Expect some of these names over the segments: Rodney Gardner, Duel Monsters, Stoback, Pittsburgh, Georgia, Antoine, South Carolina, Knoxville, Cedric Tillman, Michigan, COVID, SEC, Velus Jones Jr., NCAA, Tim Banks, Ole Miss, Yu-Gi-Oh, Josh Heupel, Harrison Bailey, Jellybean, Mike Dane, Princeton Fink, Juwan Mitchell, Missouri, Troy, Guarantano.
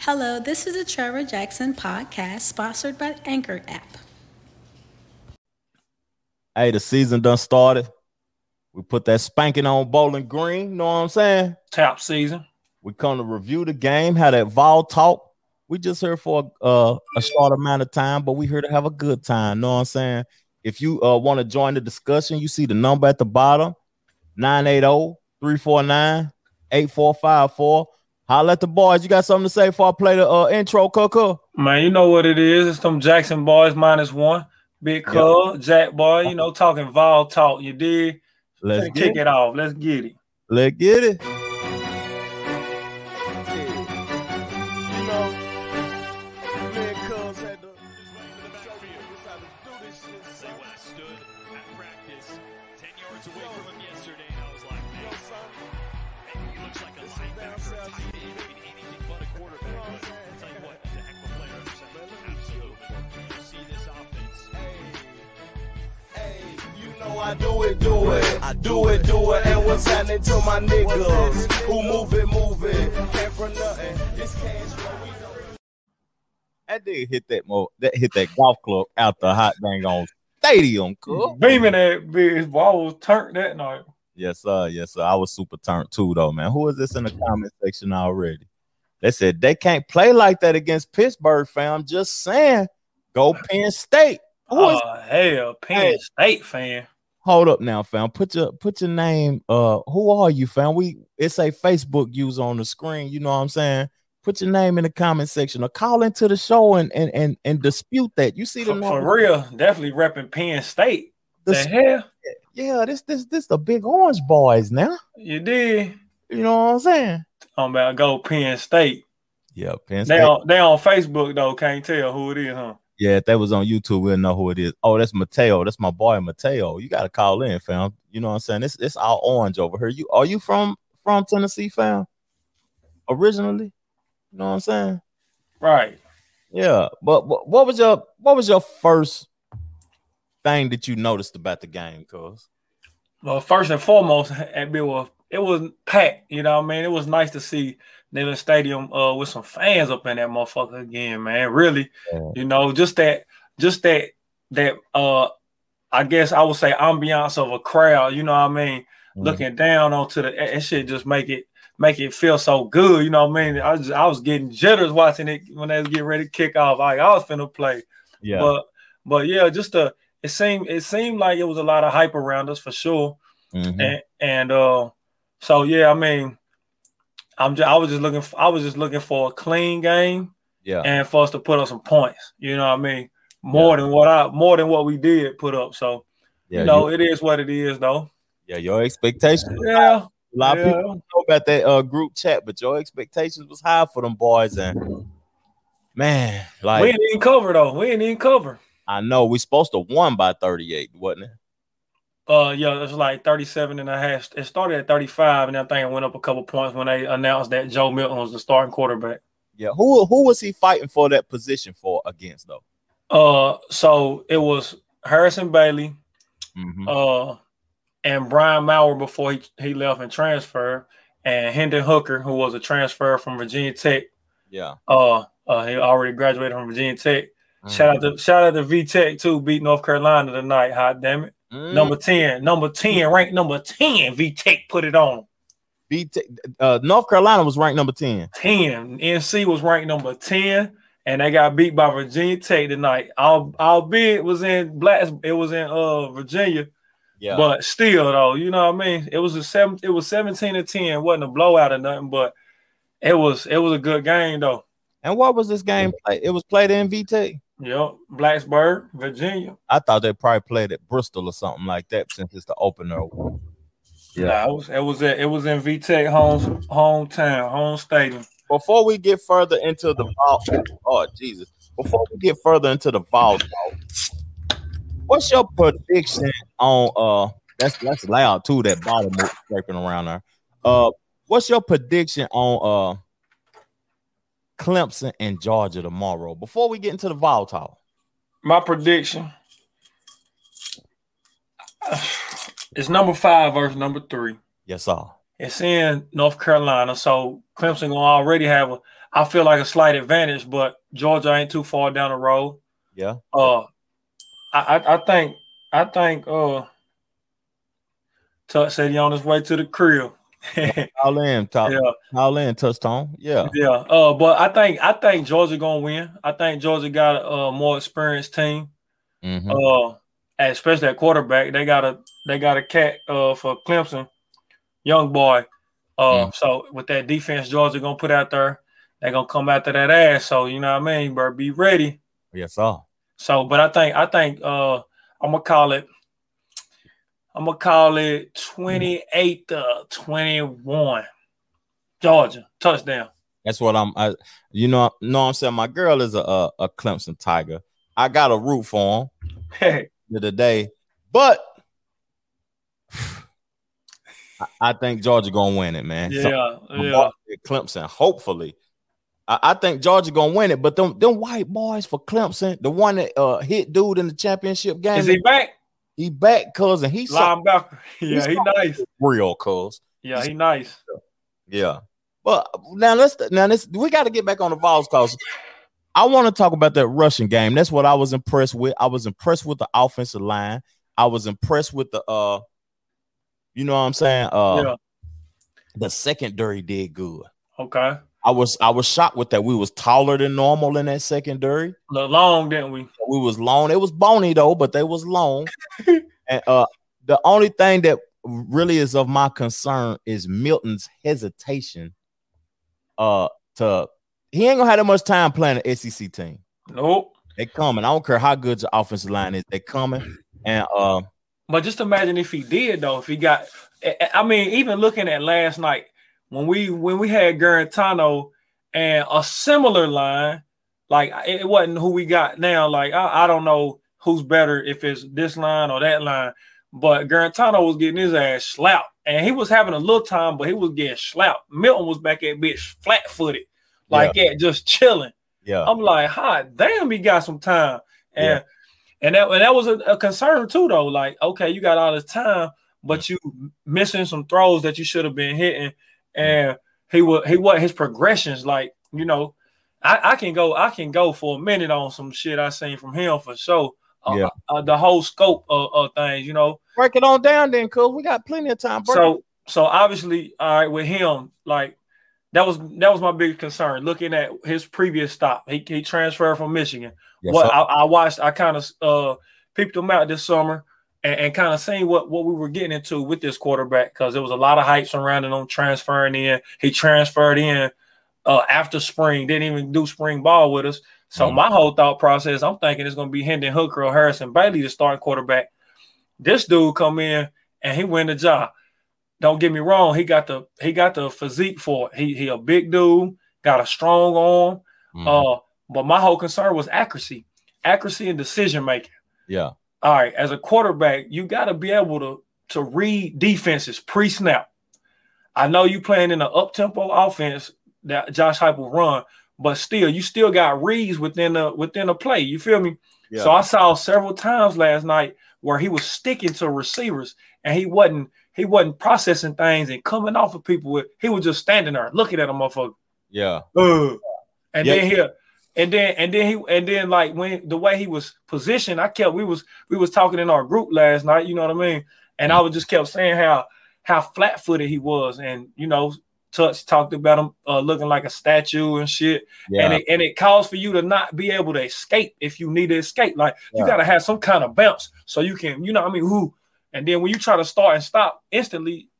Hello, this is a Trevor Jackson podcast sponsored by Anchor app. Hey, the season done started. We put that spanking on Bowling Green, you know what I'm saying? Top season. We come to review the game, have that Vol talk. We just here for a short amount of time, but we here to have a good time, you know what I'm saying? If you want to join the discussion, you see the number at the bottom, 980-349-8454. Holla at the boys. You got something to say before I play the intro, Coco? Man, you know what it is. It's them Jackson boys -1. Big Cub, yep. Jack boy, you know, talking Vol talk. You dig? Let's kick it off. Let's get it. Let's get it. I do it, I do it, and what's happening to my niggas who move it, and for nothing, this cash flow, we know. That nigga hit that hit that golf club out the hot dang on stadium, cool. Beaming that bitch, boy, I was turnt that night. Yes, sir, yes, sir. I was super turnt too, though, man. Who is this in the comment section already? They said they can't play like that against Pittsburgh, fam. Just saying, go Penn State. Oh, hell, Penn State fan. Hold up now, fam. Put your name. Who are you, fam? It's a Facebook user on the screen. You know what I'm saying? Put your name in the comment section or call into the show and dispute that. You see them for real, definitely repping Penn State. The hell? Yeah, this the big orange boys now. You did. You know what I'm saying? I'm about to go Penn State. Yeah, Penn State. They on Facebook though, can't tell who it is, huh? Yeah, if that was on YouTube, we'll know who it is. Oh, that's Mateo. That's my boy, Mateo. You got to call in, fam. You know what I'm saying? It's all orange over here. Are you from Tennessee, fam? Originally? You know what I'm saying? Right. Yeah, but what was your first thing that you noticed about the game, cuz? Well, first and foremost, it was packed, you know what I mean? It was nice to see Neyland Stadium with some fans up in that motherfucker again, man. Really, you know, just that I guess I would say ambiance of a crowd, you know what I mean? Mm-hmm. Looking down onto that shit just make it feel so good, you know what I mean? I was getting jitters watching it when they was getting ready to kick off. Like I was finna play. Yeah. But yeah, it seemed like it was a lot of hype around us for sure. Mm-hmm. So yeah, I mean, I was just looking for a clean game, yeah, and for us to put up some points. You know what I mean? More than what we did put up. So, yeah, you know, it is what it is, though. Yeah, your expectations. Yeah, a lot of people don't know about that group chat, but your expectations was high for them boys, and man, like we didn't even cover though. We didn't even cover. I know we supposed to won by 38, wasn't it? Yeah, it's like 37.5. It started at 35, and I think it went up a couple points when they announced that Joe Milton was the starting quarterback. Yeah, who was he fighting for that position for against though? So it was Harrison Bailey, mm-hmm, and Brian Maurer before he left and transferred, and Hendon Hooker, who was a transfer from Virginia Tech. Yeah, he already graduated from Virginia Tech. Mm-hmm. Shout out to V Tech too, beat North Carolina tonight. Hot damn it. Mm. Number 10, ranked number 10. V-Tech put it on. V-Tech, North Carolina was ranked number 10. NC was ranked number 10, and they got beat by Virginia Tech tonight. Albeit it was in Virginia. Yeah. But still, though, you know what I mean? It was 17-10. It wasn't a blowout or nothing, but it was a good game though. And what was this game played? It was played in V-Tech. Yep, Blacksburg, Virginia. I thought they probably played at Bristol or something like that since it's the opener. Yeah, nah, it was in V-Tech home stadium. Before we get further into the ball, what's your prediction on that's loud too, that bottom scraping around there. What's your prediction on Clemson and Georgia tomorrow? Before we get into the Vol talk, my prediction is number 5 versus number 3. Yes, sir. It's in North Carolina, so Clemson will already have a, I feel like a slight advantage, but Georgia ain't too far down the road. Yeah. I think Tuck said he on his way to the crib. All in, Touchstone. Yeah. Yeah. But I think Georgia gonna win. I think Georgia got a more experienced team. Mm-hmm. Especially at quarterback. They got a cat for Clemson, young boy. So with that defense Georgia gonna put out there, they're gonna come after that ass. So you know what I mean, bro, be ready. Yes, sir. So but I think I'm gonna call it 28-21. Georgia touchdown. That's what I'm saying. My girl is a Clemson Tiger. I got a root for him today, but I think Georgia gonna win it, man. Yeah, so, yeah. Clemson, hopefully. I think Georgia gonna win it, but them white boys for Clemson, the one that hit dude in the championship game. Is he back? He back, cousin. He's linebacker. Yeah, he nice. Real, cuz. Yeah, he nice. Yeah. But now we got to get back on the Vols, cause I want to talk about that rushing game. That's what I was impressed with. I was impressed with the offensive line. I was impressed with the you know what I'm saying? The secondary did good. Okay. I was shocked with that. We was taller than normal in that secondary. Long, didn't we? We was long. It was bony though, but they was long. And the only thing that really is of my concern is Milton's hesitation. He ain't gonna have that much time playing an SEC team. Nope. They coming. I don't care how good your offensive line is. They coming. And but just imagine if he did though. If he got, I mean, even looking at last night. When we had Guarantano and a similar line, like it wasn't who we got now. Like I don't know who's better if it's this line or that line, but Guarantano was getting his ass slapped, and he was having a little time, but he was getting slapped. Milton was back at bitch flat footed, like just chilling. Yeah, I'm like, hot damn, he got some time, and that was a concern too, though. Like, okay, you got all this time, but you missing some throws that you should have been hitting. And he was his progressions, like, you know, I can go for a minute on some shit I seen from him for sure. The whole scope of things, you know. Break it on down then, cuz we got plenty of time. So obviously, all right, with him, like that was my biggest concern. Looking at his previous stop, he transferred from Michigan. Yes, what I kind of peeped him out this summer. And kind of seeing what we were getting into with this quarterback, because there was a lot of hype surrounding him transferring in. He transferred in after spring, didn't even do spring ball with us. So my whole thought process, I'm thinking it's going to be Hendon Hooker or Harrison Bailey the starting quarterback. This dude come in and he win the job. Don't get me wrong, he got the physique for it. He a big dude, got a strong arm. But my whole concern was accuracy and decision making. Yeah. All right, as a quarterback, you got to be able to read defenses pre-snap. I know you playing in an up-tempo offense that Josh Heupel run, but still, you still got reads within the play. You feel me? Yeah. So I saw several times last night where he was sticking to receivers and he wasn't processing things and coming off of people. He was just standing there looking at a motherfucker. Yeah. And then like when the way he was positioned, we was talking in our group last night, you know what I mean? And I was just kept saying how flat footed he was, and you know, Tuts talked about him looking like a statue and shit. Yeah. And it calls for you to not be able to escape if you need to escape. Like you gotta have some kind of bounce so you can, you know what I mean, who. And then when you try to start and stop instantly,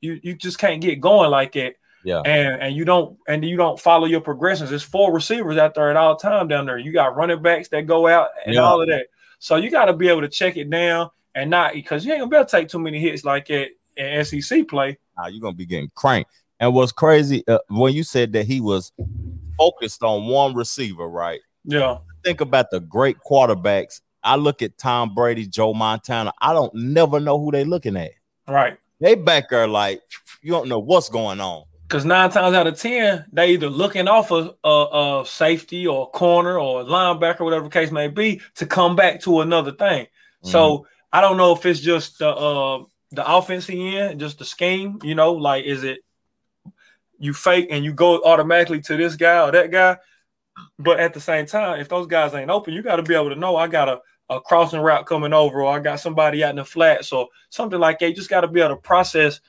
you just can't get going like that. Yeah, and you don't follow your progressions. There's four receivers out there at all time down there. You got running backs that go out and all of that. So you got to be able to check it down and not, because you ain't gonna be able to take too many hits like that in SEC play. Nah, you're gonna be getting cranked. And what's crazy when you said that he was focused on one receiver, right? Yeah. Think about the great quarterbacks. I look at Tom Brady, Joe Montana. I don't never know who they looking at. Right. They back there like you don't know what's going on. Because 9 times out of 10, they either looking off of a safety or a corner or a linebacker, whatever the case may be, to come back to another thing. Mm-hmm. So I don't know if it's just the offense he in, just the scheme, you know, like, is it you fake and you go automatically to this guy or that guy? But at the same time, if those guys ain't open, you got to be able to know I got a crossing route coming over, or I got somebody out in the flats or something like that. You just got to be able to process.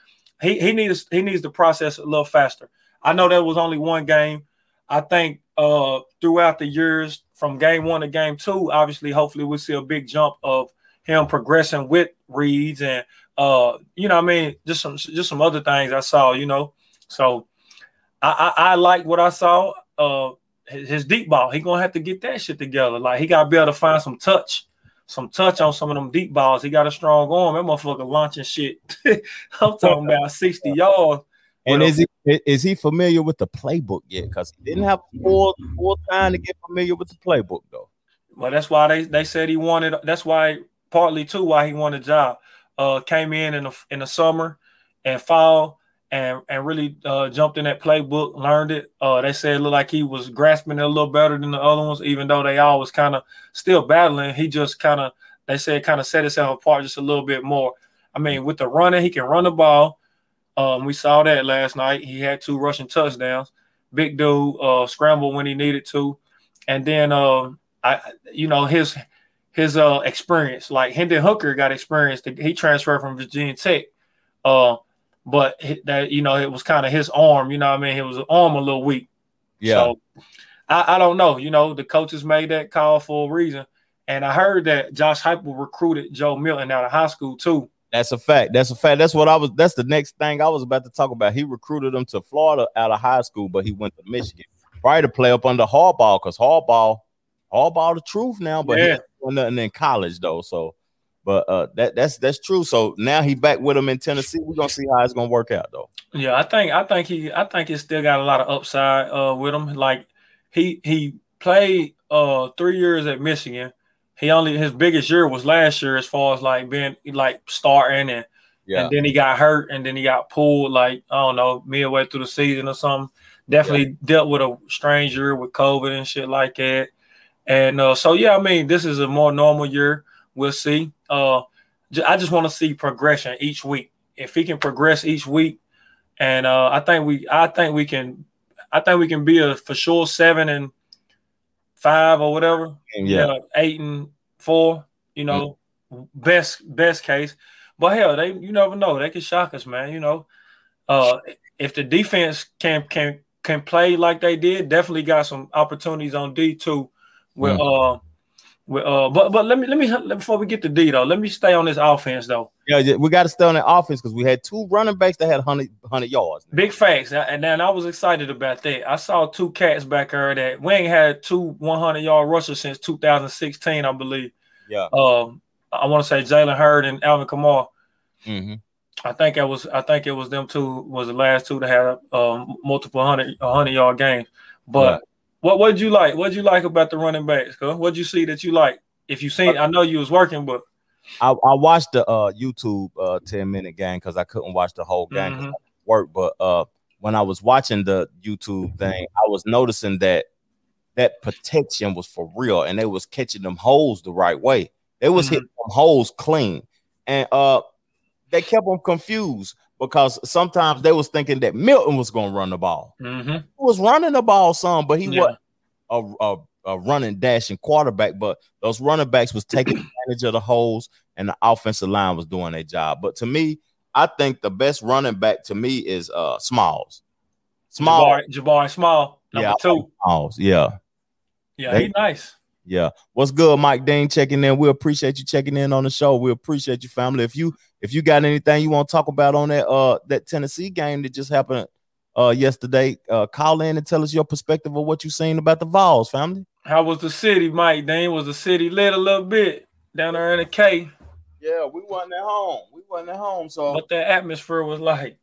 He needs to process a little faster. I know that was only one game. I think throughout the years, from game one to game two, obviously, hopefully we'll see a big jump of him progressing with reads and, you know what I mean, just some other things I saw, you know. So I like what I saw. His deep ball, he going to have to get that shit together. Like, he got to be able to find some touch on some of them deep balls. He got a strong arm. That motherfucker launching shit. I'm talking about 60 yards. And is he familiar with the playbook yet? Because he didn't have full time to get familiar with the playbook, though. Well, that's why they said he wanted. That's why partly too why he wanted a job. Came in the summer and fall and really jumped in that playbook, learned it. They said it looked like he was grasping it a little better than the other ones, even though they all was kind of still battling. He just kind of set himself apart just a little bit more. I mean, with the running, he can run the ball. We saw that last night. He had 2 rushing touchdowns. Big dude, scrambled when he needed to, and then his experience. Like Hendon Hooker got experience. He transferred from Virginia Tech, but that, you know, it was kind of his arm. You know what I mean? It was arm a little weak. Yeah. So I don't know. You know, the coaches made that call for a reason, and I heard that Josh Heupel recruited Joe Milton out of high school too. That's a fact. That's the next thing I was about to talk about. He recruited him to Florida out of high school, but he went to Michigan probably to play up under Harbaugh, because Harbaugh the truth now, but yeah. He doing nothing in college though. So, but that's true. So now he back with him in Tennessee. We're gonna see how it's gonna work out though. Yeah, I think it still got a lot of upside with him. Like he played 3 years at Michigan. His biggest year was last year, as far as like being like starting, and yeah. And then he got hurt, and then he got pulled, like, I don't know, midway through the season or something. Definitely dealt with a strange year with COVID and shit like that. And so yeah, I mean, this is a more normal year. We'll see. I just want to see progression each week. If he can progress each week, and I think we can be a for sure 7-5 or whatever, yeah, 8-4, you know, best case. But hell, you never know, they can shock us, man. You know, if the defense can play like they did, definitely got some opportunities on D2. But let me before we get to D though, let me stay on this offense though. Yeah, we got to stay on the offense because we had 2 running backs that had 100 yards. Now. Big facts. And then I was excited about that. I saw 2 cats back there that we ain't had 2 100-yard rushers since 2016, I believe. Yeah. I want to say Jalen Hyatt and Alvin Kamara. Mm-hmm. I think it was them 2 was the last 2 to have multiple 100-yard games. But yeah. What'd you like? What'd you like about the running backs? What'd you see that you like? If you seen, I know you was working, but. I watched the YouTube 10-minute game because I couldn't watch the whole game because I worked. But when I was watching the YouTube thing, I was noticing that protection was for real, and they was catching them holes the right way. They was hitting them holes clean, and they kept them confused because sometimes they was thinking that Milton was going to run the ball. Mm-hmm. He was running the ball some, but he wasn't a running, dashing quarterback, but those running backs was taking advantage of the holes, and the offensive line was doing their job. But to me, I think the best running back to me is Smalls. Jabari Small, number 2. Smalls, yeah, he's nice. Yeah, what's good, Mike Dane? Checking in. We appreciate you checking in on the show. We appreciate you, family. If you got anything you want to talk about on that Tennessee game that just happened yesterday, call in and tell us your perspective of what you seen about the Vols, family. How was the city, Mike Dane? Was the city lit a little bit down there in the K? Yeah, we wasn't at home. So what the atmosphere was like?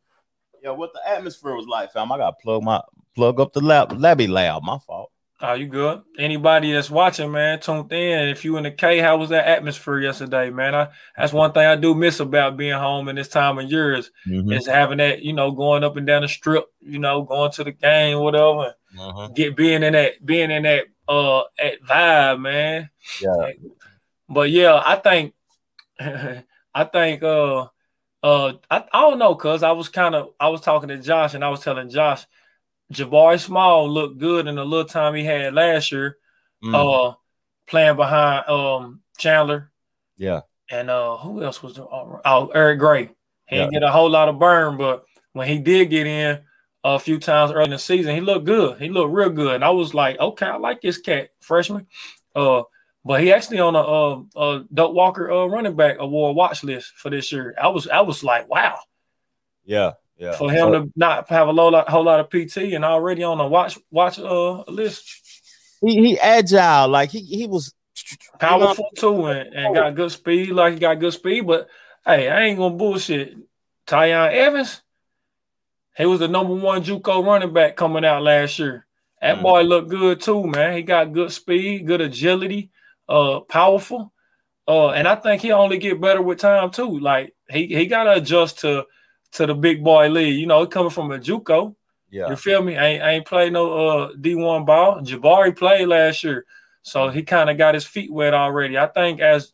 Yeah, what the atmosphere was like, fam. I gotta plug up the Labby Lab. My fault. Oh, you good? Anybody that's watching, man, tuned in. If you in the K, how was that atmosphere yesterday, man? That's one thing I do miss about being home in this time of year is having that, you know, going up and down the strip, you know, going to the game, whatever. Being in that vibe, man. Yeah. But yeah, I think I don't know, cuz I was talking to Josh, and I was telling Josh, Jabari Small looked good in the little time he had last year, playing behind Chandler. Yeah. And who else was there? Oh, Eric Gray. He didn't get a whole lot of burn, but when he did get in a few times early in the season, he looked good. He looked real good. And I was like, okay, I like this cat, freshman. But he actually on a Doak Walker running back award watch list for this year. I was like, wow. Yeah. Yeah. For him to not have a whole lot of PT and already on a watch list. He agile, like he was powerful too, and got good speed. Like he got good speed, but hey, I ain't gonna bullshit. Tyon Evans, he was the #1 JUCO running back coming out last year. That boy looked good too, man. He got good speed, good agility, powerful, and I think he only get better with time too. Like he gotta adjust to the big boy league. You know, coming from a JUCO. Yeah. You feel me? I ain't played no D1 ball. Jabari played last year, so he kind of got his feet wet already. I think as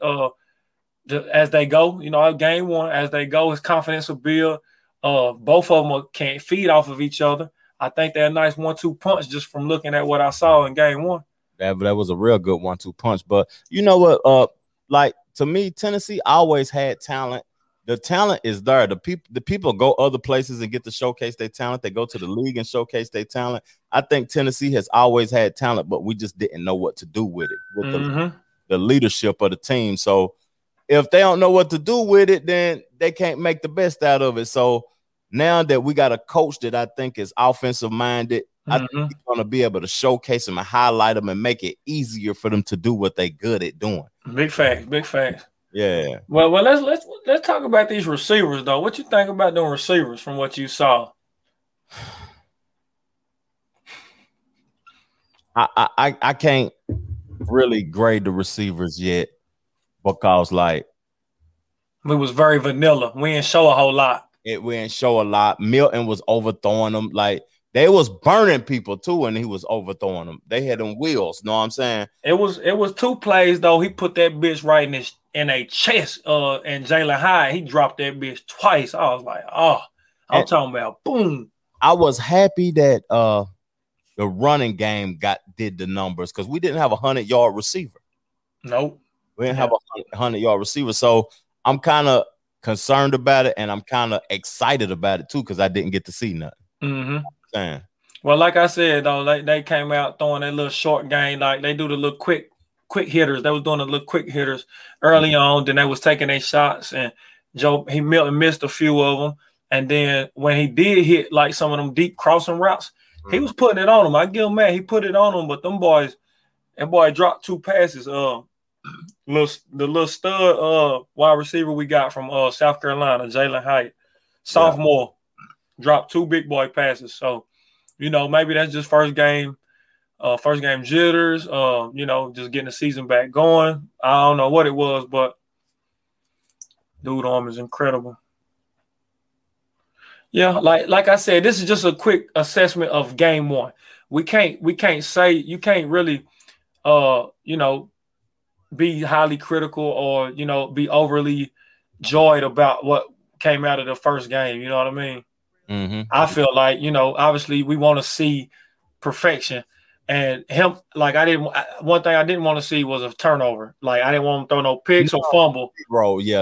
they go, you know, game one, as they go, his confidence will build. Both of them can feed off of each other. I think they're a nice 1-2 punch just from looking at what I saw in game one. That was a real good 1-2 punch. But you know what? Like, to me, Tennessee always had talent. The talent is there. The people go other places and get to showcase their talent. They go to the league and showcase their talent. I think Tennessee has always had talent, but we just didn't know what to do with it, with the leadership of the team. So if they don't know what to do with it, then they can't make the best out of it. So now that we got a coach that I think is offensive-minded, I think he's going to be able to showcase them and highlight them and make it easier for them to do what they're good at doing. Big facts, big facts. Yeah. Well, let's talk about these receivers though. What you think about them receivers from what you saw? I can't really grade the receivers yet because like we was very vanilla. We didn't show a whole lot. We didn't show a lot. Milton was overthrowing them. Like they was burning people too, and he was overthrowing them. They had them wheels. Know what I'm saying? It was two plays though. He put that bitch right in his in a chest, and Jalen Hyatt, he dropped that bitch twice. I was like, oh, I'm talking about boom. I was happy that the running game did the numbers because we didn't have a 100-yard receiver. Nope. We didn't have a 100-yard receiver. So I'm kind of concerned about it, and I'm kind of excited about it too because I didn't get to see nothing. Damn. Well, like I said, though, like they came out throwing that little short game, like they do the little quick hitters. They was doing a little quick hitters early on. Then they was taking their shots, and Milton missed a few of them. And then when he did hit like some of them deep crossing routes, he was putting it on them. I give him mad. He put it on them, but them boys, that boy dropped two passes. The little stud wide receiver we got from South Carolina, Jalen Hyatt, sophomore, dropped two big boy passes. So, you know, maybe that's just first game. First game jitters, you know, just getting the season back going. I don't know what it was, but dude arm is incredible. Yeah, like I said, this is just a quick assessment of game one. We can't say you can't really, you know, be highly critical or, you know, be overly joyed about what came out of the first game. You know what I mean? I feel like, you know, obviously we want to see perfection. And him, like one thing I didn't want to see was a turnover. Like I didn't want him to throw no picks or fumble.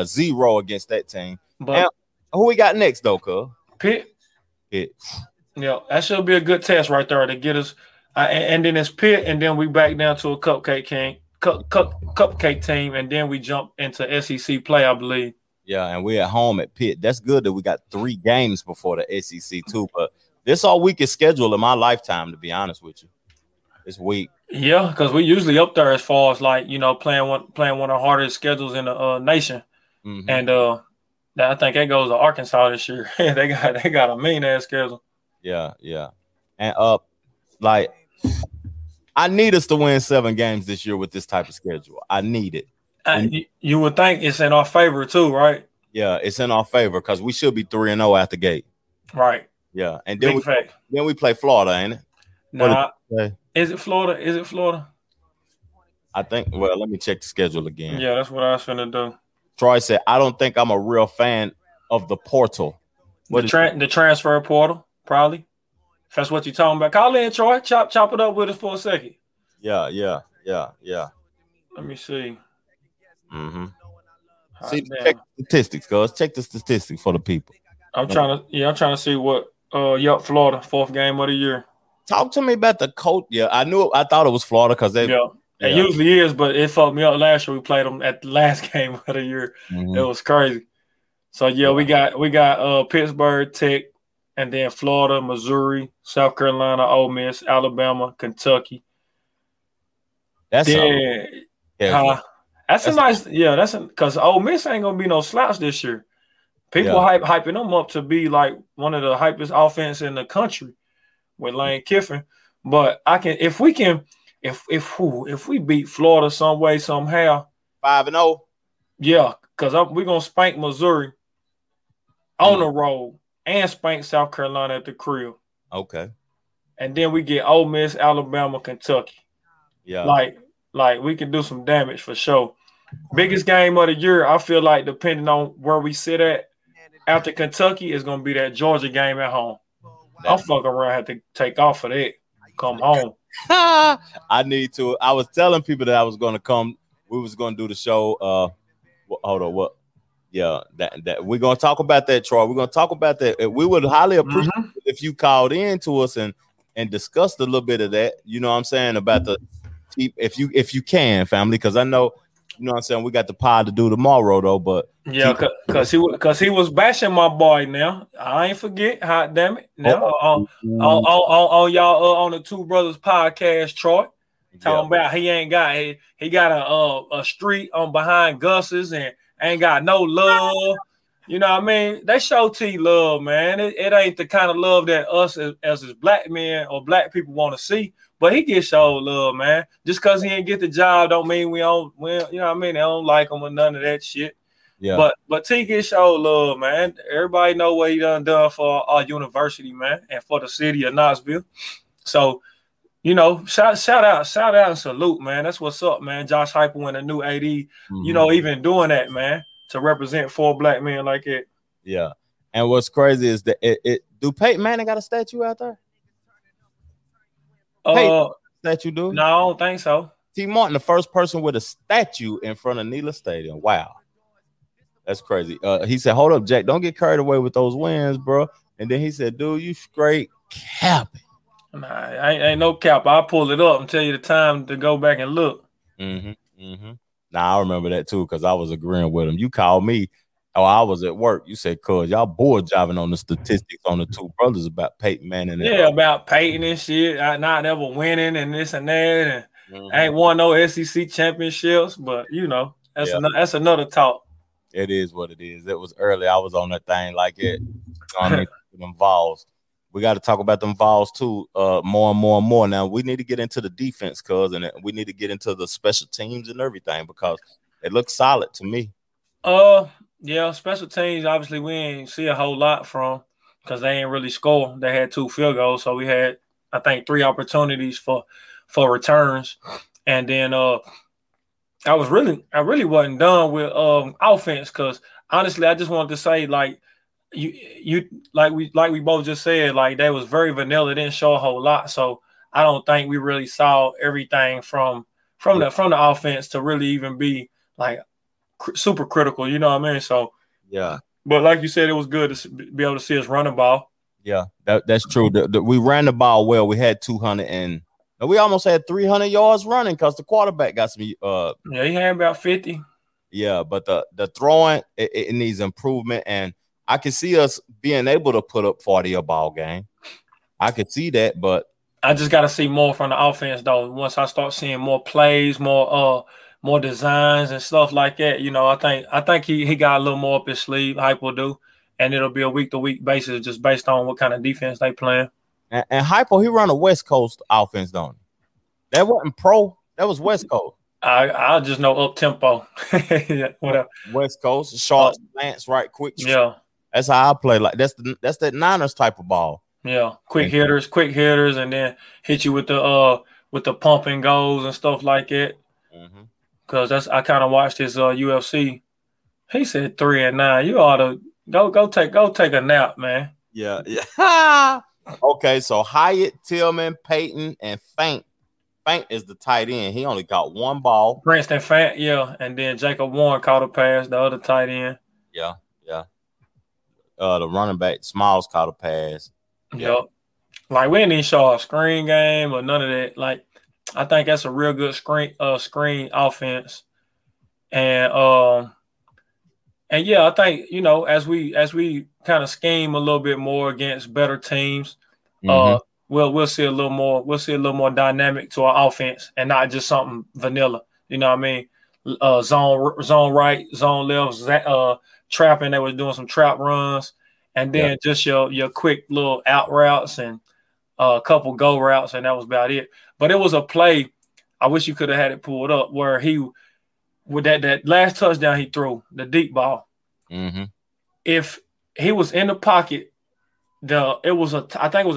Zero against that team. But now, who we got next though, cuz? Pitt. Yeah, that should be a good test right there to get us. And then it's Pitt, and then we back down to a cupcake team, and then we jump into SEC play, I believe. Yeah, and we're at home at Pitt. That's good that we got 3 games before the SEC too. But this all week is scheduled in my lifetime, to be honest with you. This week, yeah, because we're usually up there as far as like, you know, playing one of the hardest schedules in the nation, and I think that goes to Arkansas this year. they got a mean ass schedule. Yeah, and like I need us to win 7 games this year with this type of schedule. I need it. You would think it's in our favor too, right? Yeah, it's in our favor because we should be 3-0 out the gate, right? Yeah, and then we play Florida, ain't it? No. Is it Florida? I think. Well, let me check the schedule again. Yeah, that's what I was going to do. Troy said, I don't think I'm a real fan of the portal. The transfer portal, probably. If that's what you're talking about. Call in, Troy. Chop it up with us for a second. Yeah. Let me see. Mm-hmm. See, check the statistics, guys. Check the statistics for the people. I'm trying to see what Florida, fourth game of the year. Talk to me about the coach. Yeah, I thought it was Florida because they It usually is, but it fucked me up last year. We played them at the last game of the year. Mm-hmm. It was crazy. So yeah, we got Pittsburgh, Tech, and then Florida, Missouri, South Carolina, Ole Miss, Alabama, Kentucky. That's because Ole Miss ain't gonna be no slouch this year. People hyping them up to be like one of the hypest offense in the country with Lane Kiffin. But if we beat Florida some way, somehow. 5-0. Yeah, because we're going to spank Missouri on the road and spank South Carolina at the crib. Okay. And then we get Ole Miss, Alabama, Kentucky. Yeah. Like we can do some damage for sure. Biggest game of the year, I feel like, depending on where we sit at, after Kentucky, is going to be that Georgia game at home. I'm fucking around. I have to take off of that. Come home. I need to. I was telling people that I was going to come. We was going to do the show. Hold on. What? Yeah, that we're going to talk about that, Troy. We're going to talk about that. We would highly appreciate it if you called in to us and discussed a little bit of that. You know what I'm saying about the if you can, family, because I know. You know what I'm saying? We got the pod to do tomorrow, though. But yeah, because he was bashing my boy. Now I ain't forget. Hot damn it! Now on y'all on the Two Brothers podcast, Troy talking about he ain't got he got a street on behind Gus's and ain't got no love. You know what I mean? They show T love, man. It ain't the kind of love that us as black men or black people want to see. But he gets showed love, man. Just because he ain't get the job don't mean you know what I mean? They don't like him or none of that shit. Yeah. But T gets showed love, man. Everybody know what he done for our university, man, and for the city of Knoxville. So, you know, shout out and salute, man. That's what's up, man. Josh Heupel and the new AD, you know, even doing that, man, to represent four black men like that. Yeah. And what's crazy is that do Peyton Manning got a statue out there? That you do? No, I don't think so. T. Martin, the first person with a statue in front of Neyland Stadium. Wow, that's crazy. He said, "Hold up, Jack, don't get carried away with those wins, bro." And then he said, "Dude, you straight capping." Nah, I ain't no cap. I'll pull it up and tell you the time to go back and look. Nah, I remember that too because I was agreeing with him. You called me. Oh, I was at work. You said, "Cuz y'all bored jiving on the statistics on the Two Brothers about Peyton Manning." Yeah, about Peyton and shit. Not ever winning and this and that, and ain't won no SEC championships. But you know, that's another talk. It is what it is. It was early. I was on that thing like it. Them Vols. We got to talk about them Vols too. More and more and more. Now we need to get into the defense, cuz, and we need to get into the special teams and everything because it looks solid to me. Yeah, special teams, obviously, we ain't see a whole lot from because they ain't really score. They had 2 field goals, so we had, I think, 3 opportunities for returns. And then I really wasn't done with offense because, honestly, I just wanted to say, like, you like we both just said, like, they was very vanilla, didn't show a whole lot. So I don't think we really saw everything from the offense to really even be, like, super critical, you know what I mean? So, yeah. But like you said, it was good to be able to see us run the ball. Yeah, that's true. We ran the ball well. We had 200 and we almost had 300 yards running because the quarterback got some. Yeah, he had about 50. Yeah, but the throwing, it needs improvement. And I can see us being able to put up 40 a ball game. I could see that, but. I just got to see more from the offense, though. Once I start seeing more plays, more designs and stuff like that. You know, I think he got a little more up his sleeve, Heupel do, and it'll be a week-to-week basis just based on what kind of defense they playing. And Heupel, he run a West Coast offense, don't he? That wasn't pro. That was West Coast. I just know up-tempo. Whatever. West Coast, short slants, right, quick. Yeah. That's how I play. Like that's that Niners type of ball. Yeah, quick hitters, and then hit you with the pump and goals and stuff like that. Mm-hmm. Because I kind of watched his UFC. He said 3-9. You ought to Go take a nap, man. Yeah. Okay, so Hyatt, Tillman, Peyton, and Fink. Fink is the tight end. He only got one ball. Princeton Fink, yeah. And then Jacob Warren caught a pass, the other tight end. Yeah. The running back, Smalls, caught a pass. Yeah. Yep. Like, we didn't even show a screen game or none of that. Like, I think that's a real good screen offense. And yeah, I think, you know, as we kind of scheme a little bit more against better teams, we'll see a little more dynamic to our offense and not just something vanilla. You know what I mean? Zone right, zone left, trapping. They were doing some trap runs, and then just your quick little out routes and a couple go routes, and that was about it. But it was a play. I wish you could have had it pulled up where he. With that last touchdown he threw, the deep ball. Mm-hmm. If he was in the pocket, I think it was a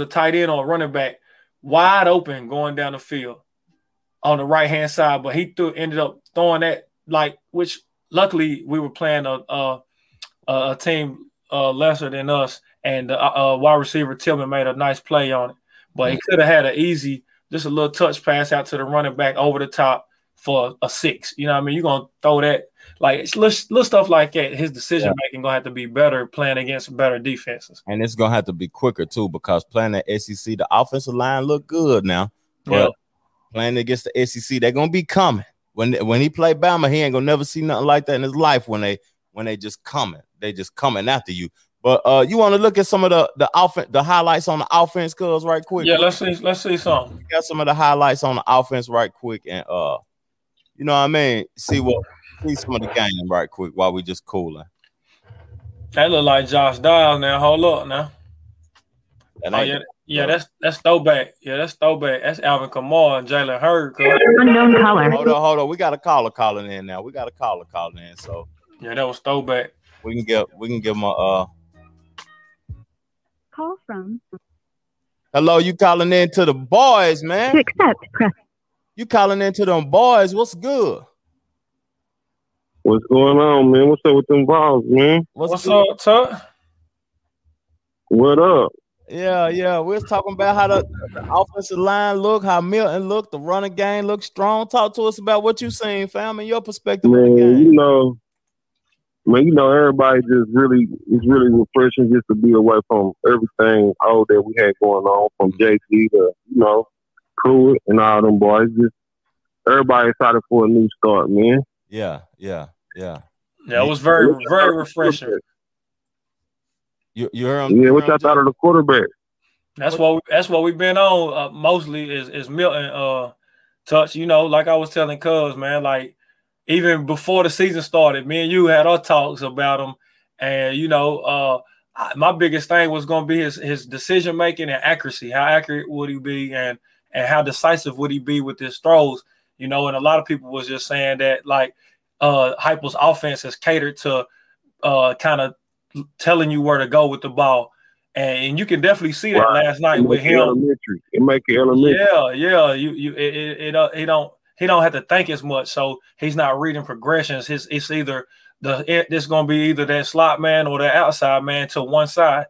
tight end or a running back, wide open going down the field on the right-hand side. But he ended up throwing that, like, which luckily we were playing a team lesser than us, and wide receiver Tillman made a nice play on it. But he could have had an easy, just a little touch pass out to the running back over the top. For a 6, you know what I mean? You're going to throw that. Like, it's little stuff like that. His decision-making going to have to be better playing against better defenses. And it's going to have to be quicker, too, because playing the SEC, the offensive line look good now. But playing against the SEC, they're going to be coming. When he played Bama, he ain't going to never see nothing like that in his life when they just coming. They just coming after you. But you want to look at some of the highlights on the offense, cuz, right quick? Yeah, let's see something. We got some of the highlights on the offense right quick, and you know what I mean? See some of the game right quick while we just cooling. That look like Josh Dials now. Hold up now. That's Stoback. Yeah, that's Stoback. That's Alvin Kamara and Jalen Hurd. Unknown caller. Hold on. We got a caller calling in now. So yeah, that was Stoback. We can give him a call from. Hello, you calling in to the boys, man? You calling into them boys. What's good? What's going on, man? What's up with them balls, man? What's up, Tuck? What up? Yeah. We was talking about how the offensive line look, how Milton looked, the running game looked strong. Talk to us about what you seen, fam, and your perspective on the game. You know, everybody it's really refreshing just to be away from everything all that we had going on, from JT to, Crew and all them boys. Just everybody excited for a new start, man. Yeah, it was very, very refreshing. You heard him? Yeah, what y'all thought of the quarterback? That's what we've been on mostly is Milton touch. You know, like I was telling Cuz, man, like even before the season started, me and you had our talks about him, and my biggest thing was going to be his decision making and accuracy. How accurate would he be, and how decisive would he be with his throws? You know, and a lot of people was just saying that, like, Heupel's offense is catered to kind of telling you where to go with the ball. And you can definitely see that last night with him. It make it elementary. Yeah. He don't have to think as much, so he's not reading progressions. It's either it's going to be either that slot man or that outside man to one side.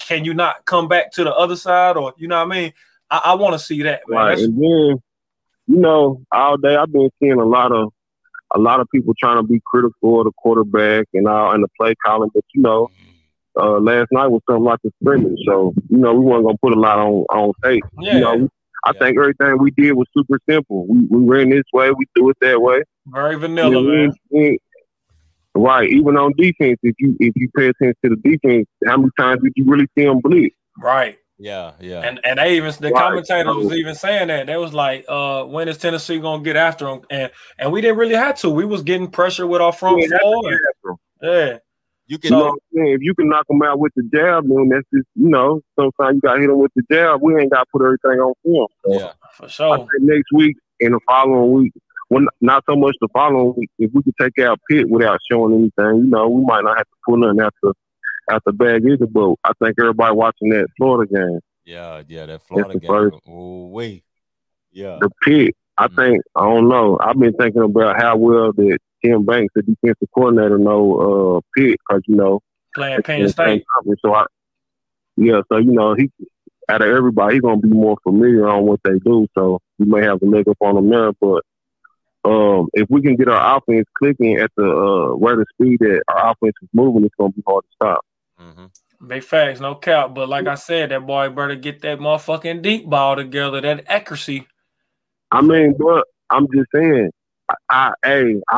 Can you not come back to the other side, or you know what I mean? I want to see that, man. Right. And then, all day I've been seeing a lot of people trying to be critical of the quarterback and the play calling. But last night was something like a scrimmage, so we weren't gonna put a lot on tape. Yeah. I think everything we did was super simple. We ran this way, we threw it that way. Very vanilla, man. Right. Even on defense, if you pay attention to the defense, how many times did you really see them blitz? Right. Yeah. And they the commentators was even saying that. They was like, when is Tennessee gonna get after them? And we didn't really have to. We was getting pressure with our front four. Yeah. If you can knock them out with the jab, then that's just, sometimes you gotta hit them with the jab. We ain't gotta put everything on film. So yeah, for sure. I think next week and the following week, well, not so much the following week, if we could take out Pitt without showing anything, we might not have to pull nothing out the bag either, but I think everybody watching that Florida game. Yeah, that Florida game. Oh, wait. Yeah. The Pitt, I don't know. I've been thinking about how well that Tim Banks, the defensive coordinator, know Pitt, because, playing Penn State. So so you know, he out of everybody, he's gonna be more familiar on what they do. So you may have a leg up on them there, but if we can get our offense clicking at the rate of speed that our offense is moving, it's gonna be hard to stop. Mm-hmm. Big facts, no cap. But like I said, that boy better get that motherfucking deep ball together, that accuracy. I mean, but I'm just saying, I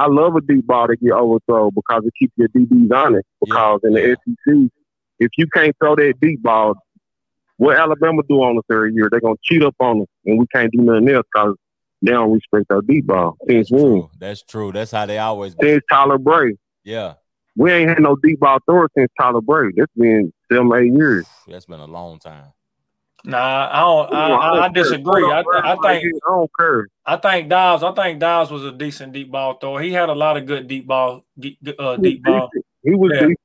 love a deep ball to get overthrown because it keeps your DBs honest. Because in the SEC, if you can't throw that deep ball, what Alabama do on the third year, they're going to cheat up on us, and we can't do nothing else because they don't respect our deep ball. That's true. That's how they always been. Since Tyler Bray. Yeah. We ain't had no deep ball thrower since Tyler Bray. That's been 7-8 years. That's been a long time. Nah, I disagree. I think Dobbs was a decent deep ball thrower. He had a lot of good deep ball. He was decent.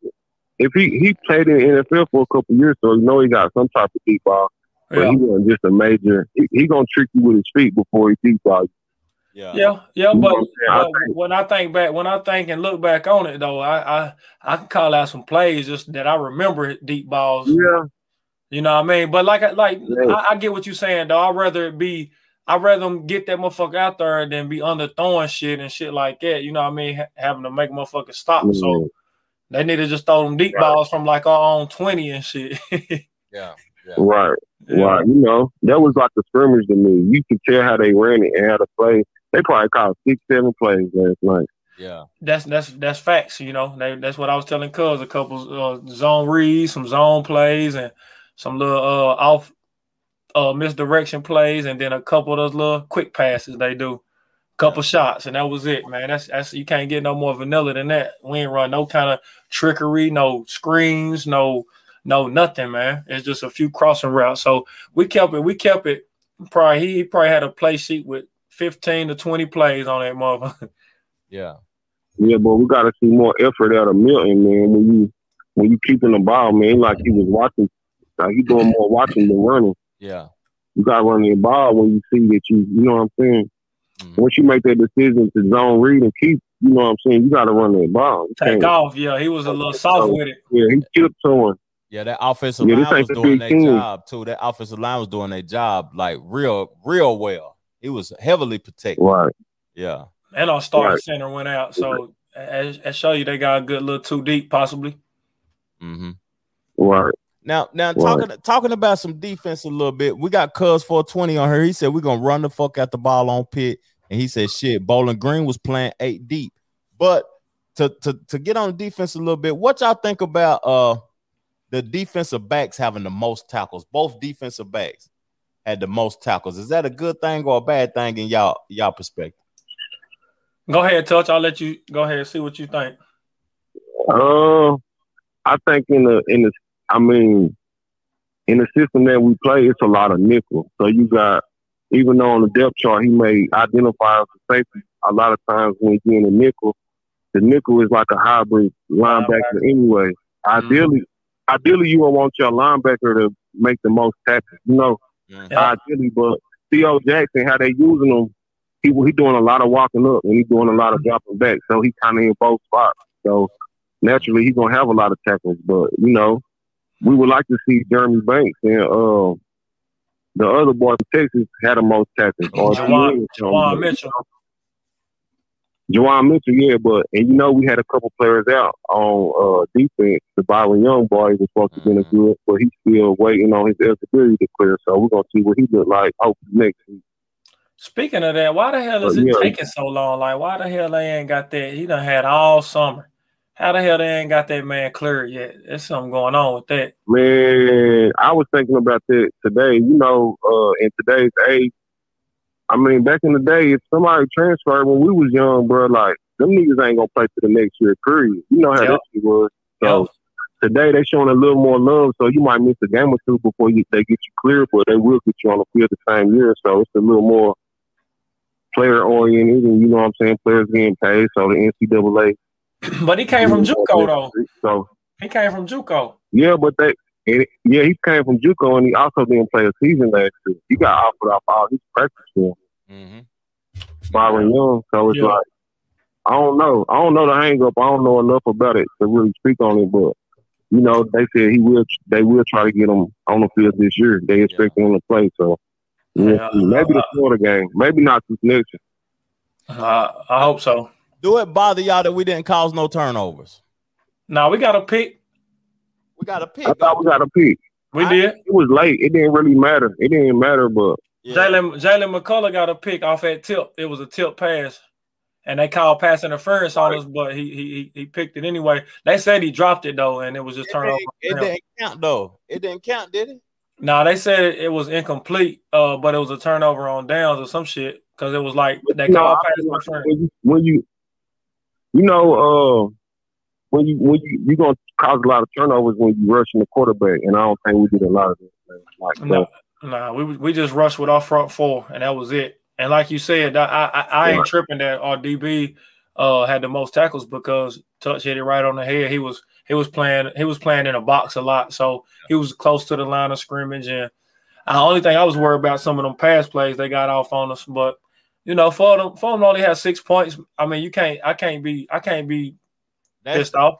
If he played in the NFL for a couple years, so you know he got some type of deep ball. But he wasn't just a major. He gonna trick you with his feet before he deep ball you. Yeah. But when I think and look back on it though, I can call out some plays just that I remember deep balls. Yeah. You know what I mean? But I get what you're saying though. I'd rather them get that motherfucker out there than be under throwing shit and shit like that. You know what I mean? Having to make motherfuckers stop. Mm-hmm. So they need to just throw them deep balls from like our own 20 and shit. Yeah. Right. You know, that was like the scrimmage to me. You could tell how they ran it and how to play. They probably caught 6-7 plays last night. Yeah, that's facts. You know, that's what I was telling Cuz, a couple zone reads, some zone plays, and some little off misdirection plays, and then a couple of those little quick passes they do, couple shots, and that was it, man. That's you can't get no more vanilla than that. We ain't run no kind of trickery, no screens, no nothing, man. It's just a few crossing routes. So we kept it. He probably had a play sheet with 15 to 20 plays on that motherfucker. Yeah, but we got to see more effort out of Milton, man. When you keeping the ball, man, like he was watching. Like he doing more watching than running. Yeah. You got to run the ball when you see that you know what I'm saying? Mm-hmm. Once you make that decision to zone read and keep, you know what I'm saying, you got to run the ball. Take off, yeah. He was a little soft with it. Yeah, he kept throwing. Yeah, that offensive line was doing their job, too. That offensive line was doing their job, like, real well. It was heavily protected. Right. Yeah. And our starting center went out, so I show you they got a good little too deep, possibly. Mm-hmm. Right. Now talking about some defense a little bit, we got Cuz 420 on her. He said we're going to run the fuck out the ball on Pitt. And he said, shit, Bowling Green was playing 8 deep. But to get on the defense a little bit, what y'all think about the defensive backs having the most tackles? Both defensive backs had the most tackles. Is that a good thing or a bad thing in y'all perspective? Go ahead, Touch. I'll let you go ahead and see what you think. I think in the system that we play, it's a lot of nickel. So you got, even though on the depth chart he may identify as a safety, a lot of times when you're in a nickel, the nickel is like a hybrid linebacker anyway. Mm-hmm. Ideally you don't want your linebacker to make the most tackles, you know. Yeah. Ideally, but Theo Jackson, how they using him, he doing a lot of walking up and he doing a lot of dropping back. So he kind of in both spots. So naturally, he's going to have a lot of tackles, but, you know, we would like to see Jeremy Banks and the other boy from Texas had the most tackles. Juwan Mitchell, yeah, but you know, we had a couple players out on defense. The Byron Young boy was supposed to be good, but he's still waiting on his eligibility to clear, so we're going to see what he look like next week. Speaking of that, why the hell is it taking so long? Like, why the hell they ain't got that? He done had all summer. How the hell they ain't got that man cleared yet? There's something going on with that. Man, I was thinking about that today. You know, in today's age, I mean, back in the day, if somebody transferred when we was young, bro, like, them niggas ain't going to play for the next year, period. You know how that shit was. So today they showing a little more love, so you might miss a game or two before they get you cleared, but they will get you on the field the same year. So it's a little more player-oriented, and you know what I'm saying, players getting paid, so the NCAA. But he came from JUCO though. So he came from JUCO. Yeah, but he came from JUCO, and he also didn't play a season last year. He got offered off all his practice for him. Byron Young. So it's like I don't know the hang up. I don't know enough about it to really speak on it, but you know, they said they will try to get him on the field this year. They expect him to play. So maybe the Florida game, maybe not this next year. I hope so. Do it bother y'all that we didn't cause no turnovers? No, we got a pick. I thought we got a pick. We did. It was late. It didn't really matter. It didn't matter, but Jalen McCullough got a pick off that tip. It was a tip pass, and they called pass interference on us, but he picked it anyway. They said he dropped it though, and it was just turned over. It didn't count though. It didn't count, did it? No, they said it was incomplete, but it was a turnover on downs or some shit because it was like they called pass interference. When you're gonna cause a lot of turnovers when you rushing the quarterback, and I don't think we did a lot of that. Like we just rushed with our front four, and that was it. And like you said, I ain't tripping that our DB had the most tackles because Touch hit it right on the head. He was playing in a box a lot, so he was close to the line of scrimmage. And the only thing I was worried about some of them pass plays they got off on us, but you know, Fulham only had 6 points. I mean, I can't be pissed off.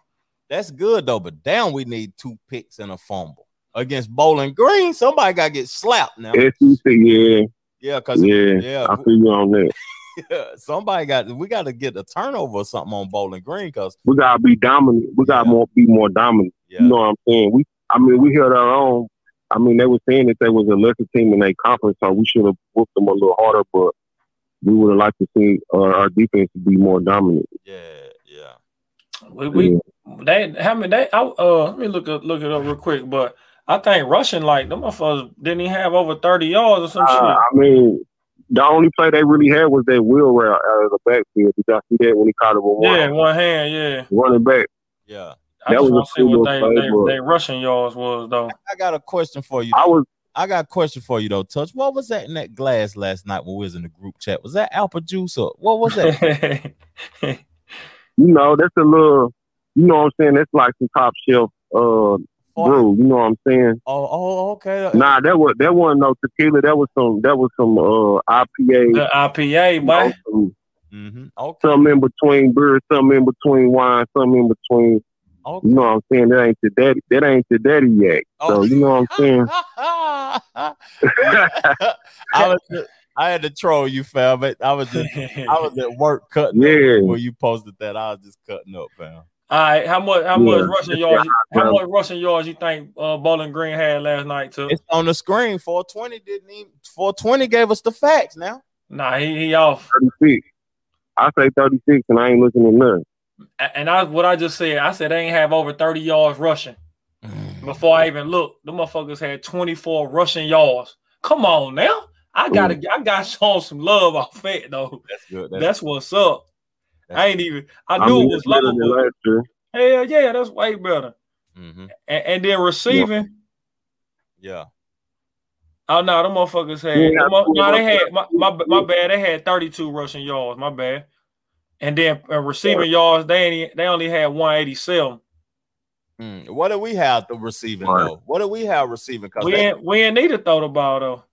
That's good though, but damn, we need 2 picks and a fumble against Bowling Green. Somebody got to get slapped now. SEC, I feel you on that. Yeah, we got to get a turnover or something on Bowling Green because we got to be dominant. We got to be more dominant. Yeah. You know what I'm saying? We held our own. I mean, they were saying that they was a lesser team in their conference, so we should have whooped them a little harder, but we would have liked to see our defense be more dominant. Yeah. Let me look it up real quick, but I think rushing like them motherfuckers didn't even have over 30 yards or some shit. I mean, the only play they really had was that wheel route out of the backfield. Did y'all see that when he caught it with one hand? Yeah, running back. Yeah, I just want to see what they rushing yards was though. I got a question for you. I got a question for you though, Touch. What was that in that glass last night when we was in the group chat? Was that apple juice or what was that? You know, that's a little, you know what I'm saying? That's like some top shelf brew, you know what I'm saying? Oh, okay. Nah, that wasn't no tequila. That was some IPA. The IPA, boy. Okay. Something in between beer, something in between wine, something in between. Okay. You know what I'm saying? That ain't your daddy yet. Okay. So you know what I'm saying? I had to troll you, fam, but I was at work cutting up when you posted that. I was just cutting up, fam. All right, how much rushing yards? How much rushing yards you think Bowling Green had last night? Too, it's on the screen. 420 didn't even. 420 gave us the facts. Now, he off. 36. I say 36, and I ain't looking at nothing. And what I just said, I said they ain't have over 30 yards rushing. Before I even looked, the motherfuckers had 24 rushing yards. Come on now. I got shown some love off it though. That's good. That's what's up. I knew it was lovable. Hell yeah, that's way better. Mm-hmm. And then receiving. Yeah. Oh no, them motherfuckers had. They had 32 rushing yards. My bad. And then receiving yards, they only had 187. What do we have the receiving though? What do we have receiving? We ain't need to throw the ball though.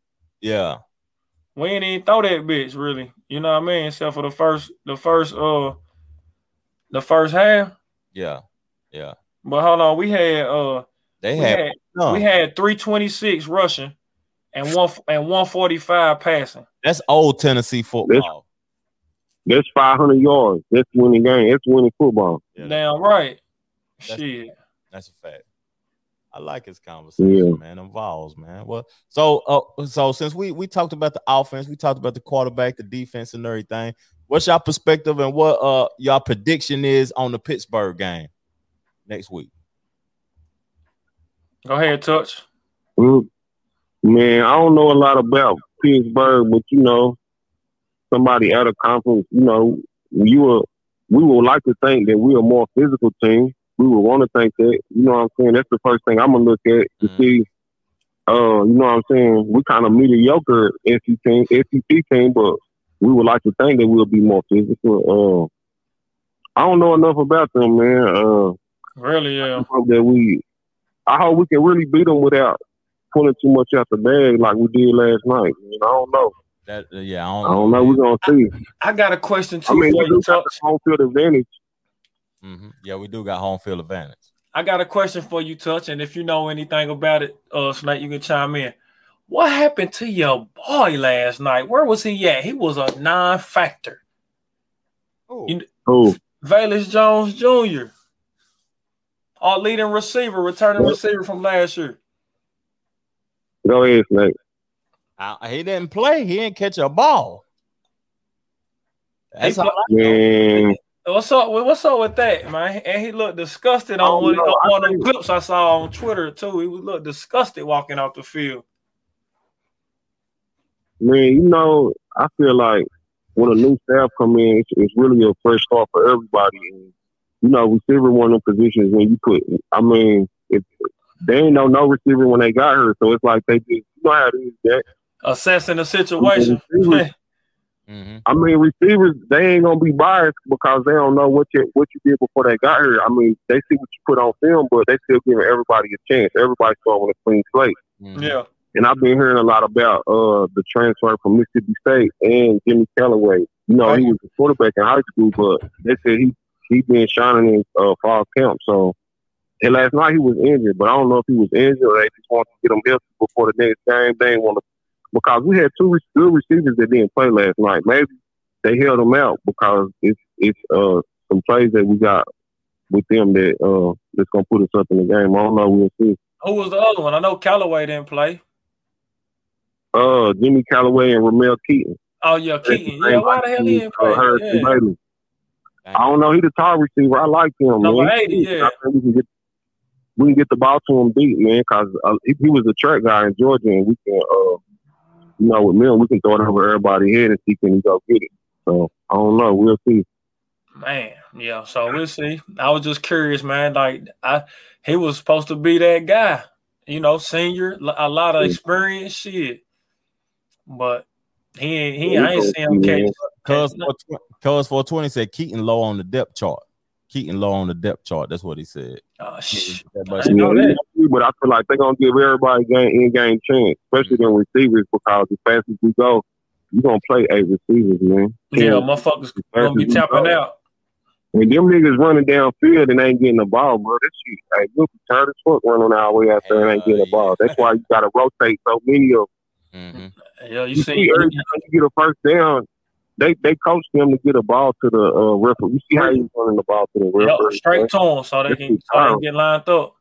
Yeah. We ain't even throw that bitch, really. You know what I mean? Except for the first half. Yeah. But hold on, we had we had 326 rushing and 145 passing. That's old Tennessee football. That's 500 yards. That's winning game. That's winning football. Yeah, damn right. Shit. That's a fact. I like his conversation, man. Them Vols, man. Well, so since we talked about the offense, we talked about the quarterback, the defense, and everything. What's y'all perspective and what y'all prediction is on the Pittsburgh game next week? Go ahead, Touch. Man, I don't know a lot about Pittsburgh, but you know, somebody out of conference, you know, we would like to think that we're a more physical team. We would want to think that, you know what I'm saying? That's the first thing I'm going to look at to see, you know what I'm saying? We kind of mediocre SEC team, but we would like to think that we'll be more physical. I don't know enough about them, man. Really, yeah. I hope we can really beat them without pulling too much out the bag like we did last night. I don't know. I don't know. We're going to see. I got a question, too. I mean, we do have the home field advantage. Mm-hmm. Yeah, we do got home field advantage. I got a question for you, Touch, and if you know anything about it, Snake, you can chime in. What happened to your boy last night? Where was he at? He was a non-factor. Oh, Velus Jones Jr., our leading receiver, returning receiver from last year. Go ahead, Snake. He didn't play. He didn't catch a ball. That's all I know. What's up with that, man? And he looked disgusted on one of the clips I saw on Twitter, too. He looked disgusted walking off the field. Man, you know, I feel like when a new staff come in, it's really a fresh start for everybody. And, you know, receiver one of them positions when you put – I mean, they ain't no receiver when they got her, so it's like they just – you know how it is, Jack. Assessing the situation. Mm-hmm. I mean, receivers, they ain't going to be biased because they don't know what you did before they got here. I mean, they see what you put on film, but they still giving everybody a chance. Everybody's going with a clean slate. Mm-hmm. Yeah. And I've been hearing a lot about the transfer from Mississippi State and Jimmy Callaway. You know, he was a quarterback in high school, but they said he been shining in fall camp. So, and last night he was injured, but I don't know if he was injured or they just wanted to get him healthy before the next game. They didn't want to. Because we had two good receivers that didn't play last night. Maybe they held them out because it's some plays that we got with them that's going to put us up in the game. I don't know. We'll see. Who was the other one? I know Callaway didn't play. Jimmy Callaway and Ramel Keaton. Oh, yeah, Keaton. Yeah, why the hell he didn't play? Harrison Bailey. I don't know. He's the top receiver. I like him. Number man. 80, yeah. We can get the ball to him deep, man, because he was a track guy in Georgia, and we can you know, with Mill, we can throw it over everybody's head and see can he go get it. So, I don't know. We'll see. Man, yeah. So, we'll see. I was just curious, man. Like, he was supposed to be that guy. You know, senior, a lot of experience, shit. But I ain't seeing him catch. Cuz 420 said Keaton low on the depth chart. Keaton low on the depth chart. That's what he said. Oh, shit. But I feel like they're going to give everybody in-game chance, especially them receivers, because as fast as we go, you're going to play 8 receivers, man. Yeah, motherfuckers going to be tapping out. When them niggas running downfield and ain't getting the ball, bro, that shit, hey, we'll be tired as fuck running our way out there and ain't getting the ball. That's why you got to rotate so many of them. Mm-hmm. Yeah, you see every time you get a first down, They coach them to get a ball to the referee. You see how he's running the ball to the referee. Straight to them so they can get lined up.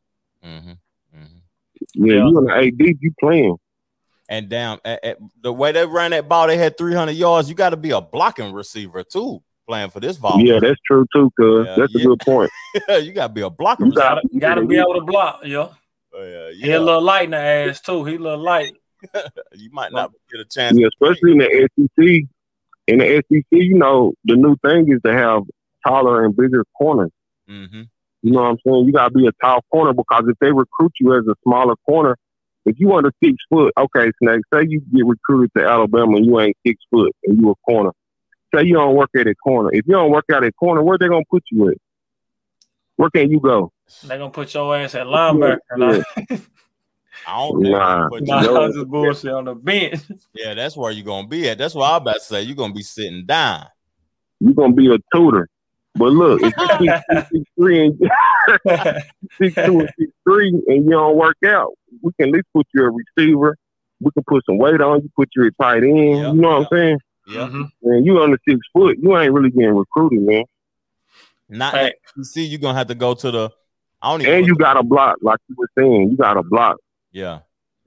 Mm-hmm. Mm-hmm. Yeah, you in the AD, you playing. And damn, the way they ran that ball, they had 300 yards. You got to be a blocking receiver, too, playing for this ball. Yeah, that's true, too, cuz. Yeah, that's a good point. You got to be a blocking receiver. You got to be able to block, yo. Yeah. He a little light in the ass, too. He a little light. You might not get a chance. Yeah, especially in the SEC. In the SEC, you know, the new thing is to have taller and bigger corners. Mm-hmm. You know what I'm saying? You got to be a tall corner because if they recruit you as a smaller corner, if you under 6 foot, okay, Snake, say you get recruited to Alabama and you ain't 6 foot and you a corner. Say you don't work at a corner. If you don't work out at corner, where they going to put you at? Where can you go? They going to put your ass at linebacker. Yeah. I don't think that's bullshit on the bench. Yeah, that's where you're gonna be at. That's what I'm about to say. You're gonna be sitting down. You're gonna be a tutor. But look, if you're 6'2" and 6'3" and you don't work out, we can at least put you a receiver. We can put some weight on you, put you a tight end. Yep, you know what I'm saying? Yeah. Mm-hmm. And you under 6 foot, you ain't really getting recruited, man. You're gonna have to go to the. You got to block, like you were saying. You got to block. Yeah.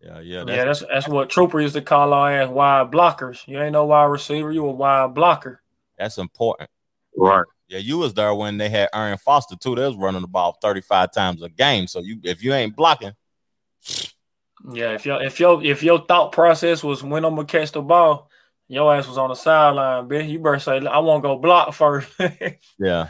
That's what Trooper used to call our ass wide blockers. You ain't no wide receiver. You a wide blocker. That's important. Right. Yeah, you was there when they had Aaron Foster, too. They was running the ball 35 times a game. So, if you ain't blocking. Yeah, if your thought process was when I'm going to catch the ball, your ass was on the sideline, bitch. You better say, I want to go block first. Yeah.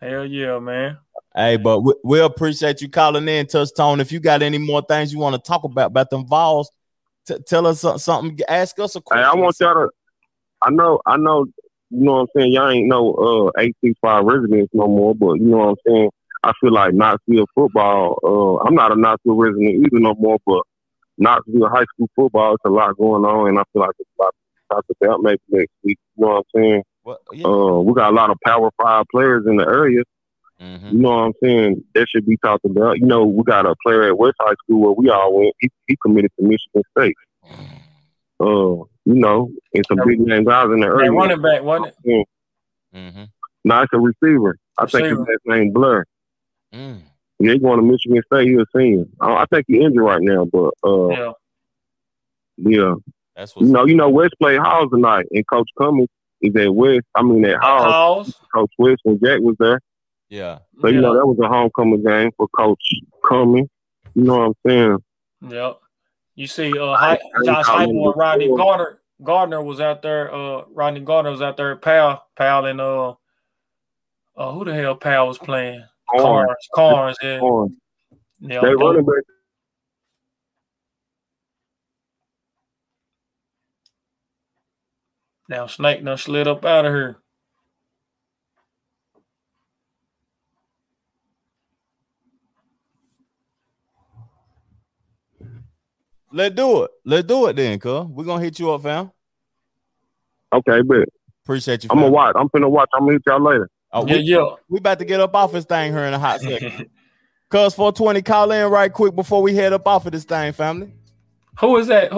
Hell yeah, man. Hey, but we appreciate you calling in, Touch Tone. If you got any more things you want to talk about them Vols, tell us something. Ask us a question. Hey, I want y'all to. I know. You know what I'm saying. Y'all ain't no 865 residents no more. But you know what I'm saying. I feel like Knoxville football. I'm not a Knoxville resident either no more. But Knoxville high school football, it's a lot going on, and I feel like it's a lot to talk about maybe next week. You know what I'm saying. Well, yeah. We got a lot of Power 5 players in the area. Mm-hmm. You know what I'm saying? That should be talked about. You know, we got a player at West High School where we all went. He committed to Michigan State. You know, and some big name guys in the early. Running back, wasn't it? Mm-hmm. No, it's a receiver. I think his last name Blur. Mm. Yeah, he's going to Michigan State. He was senior. I think he's injured right now, but yeah. That's what you know, West played Howes tonight, and Coach Cummings is at West. I mean, at Howes. Coach West when Jack was there. Yeah. So you know that was a homecoming game for Coach Cummings. You know what I'm saying? Yep. You see, Josh Heupel and Rodney Gardner was out there. Rodney Gardner was out there. Powell, and who the hell Powell was playing? Carnes, yeah. Yeah, they running back. Now Snake done slid up out of here. Let's do it. Let's do it then, cuz. We're going to hit you up, fam. Okay, bet. Appreciate you, fam. I'm finna watch. I'm going to hit y'all later. Oh, we about to get up off this thing here in a hot second. Cuz 420, call in right quick before we head up off of this thing, family. Who is that,